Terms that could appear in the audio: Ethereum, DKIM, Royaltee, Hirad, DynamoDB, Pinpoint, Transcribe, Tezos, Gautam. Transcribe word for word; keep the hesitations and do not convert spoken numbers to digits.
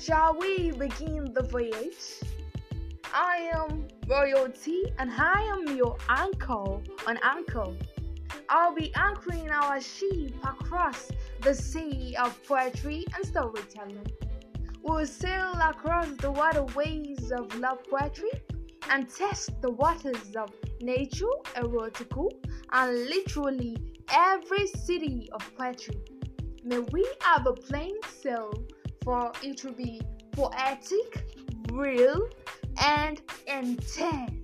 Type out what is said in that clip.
Shall we begin the voyage? I am Royaltee, and I am your uncle and uncle. I'll be anchoring our ship across the sea of poetry and storytelling. We'll sail across the waterways of love poetry and test the waters of nature, erotical, and literally every city of poetry. May we have a plain sail, for it will be poetic, real, and intense.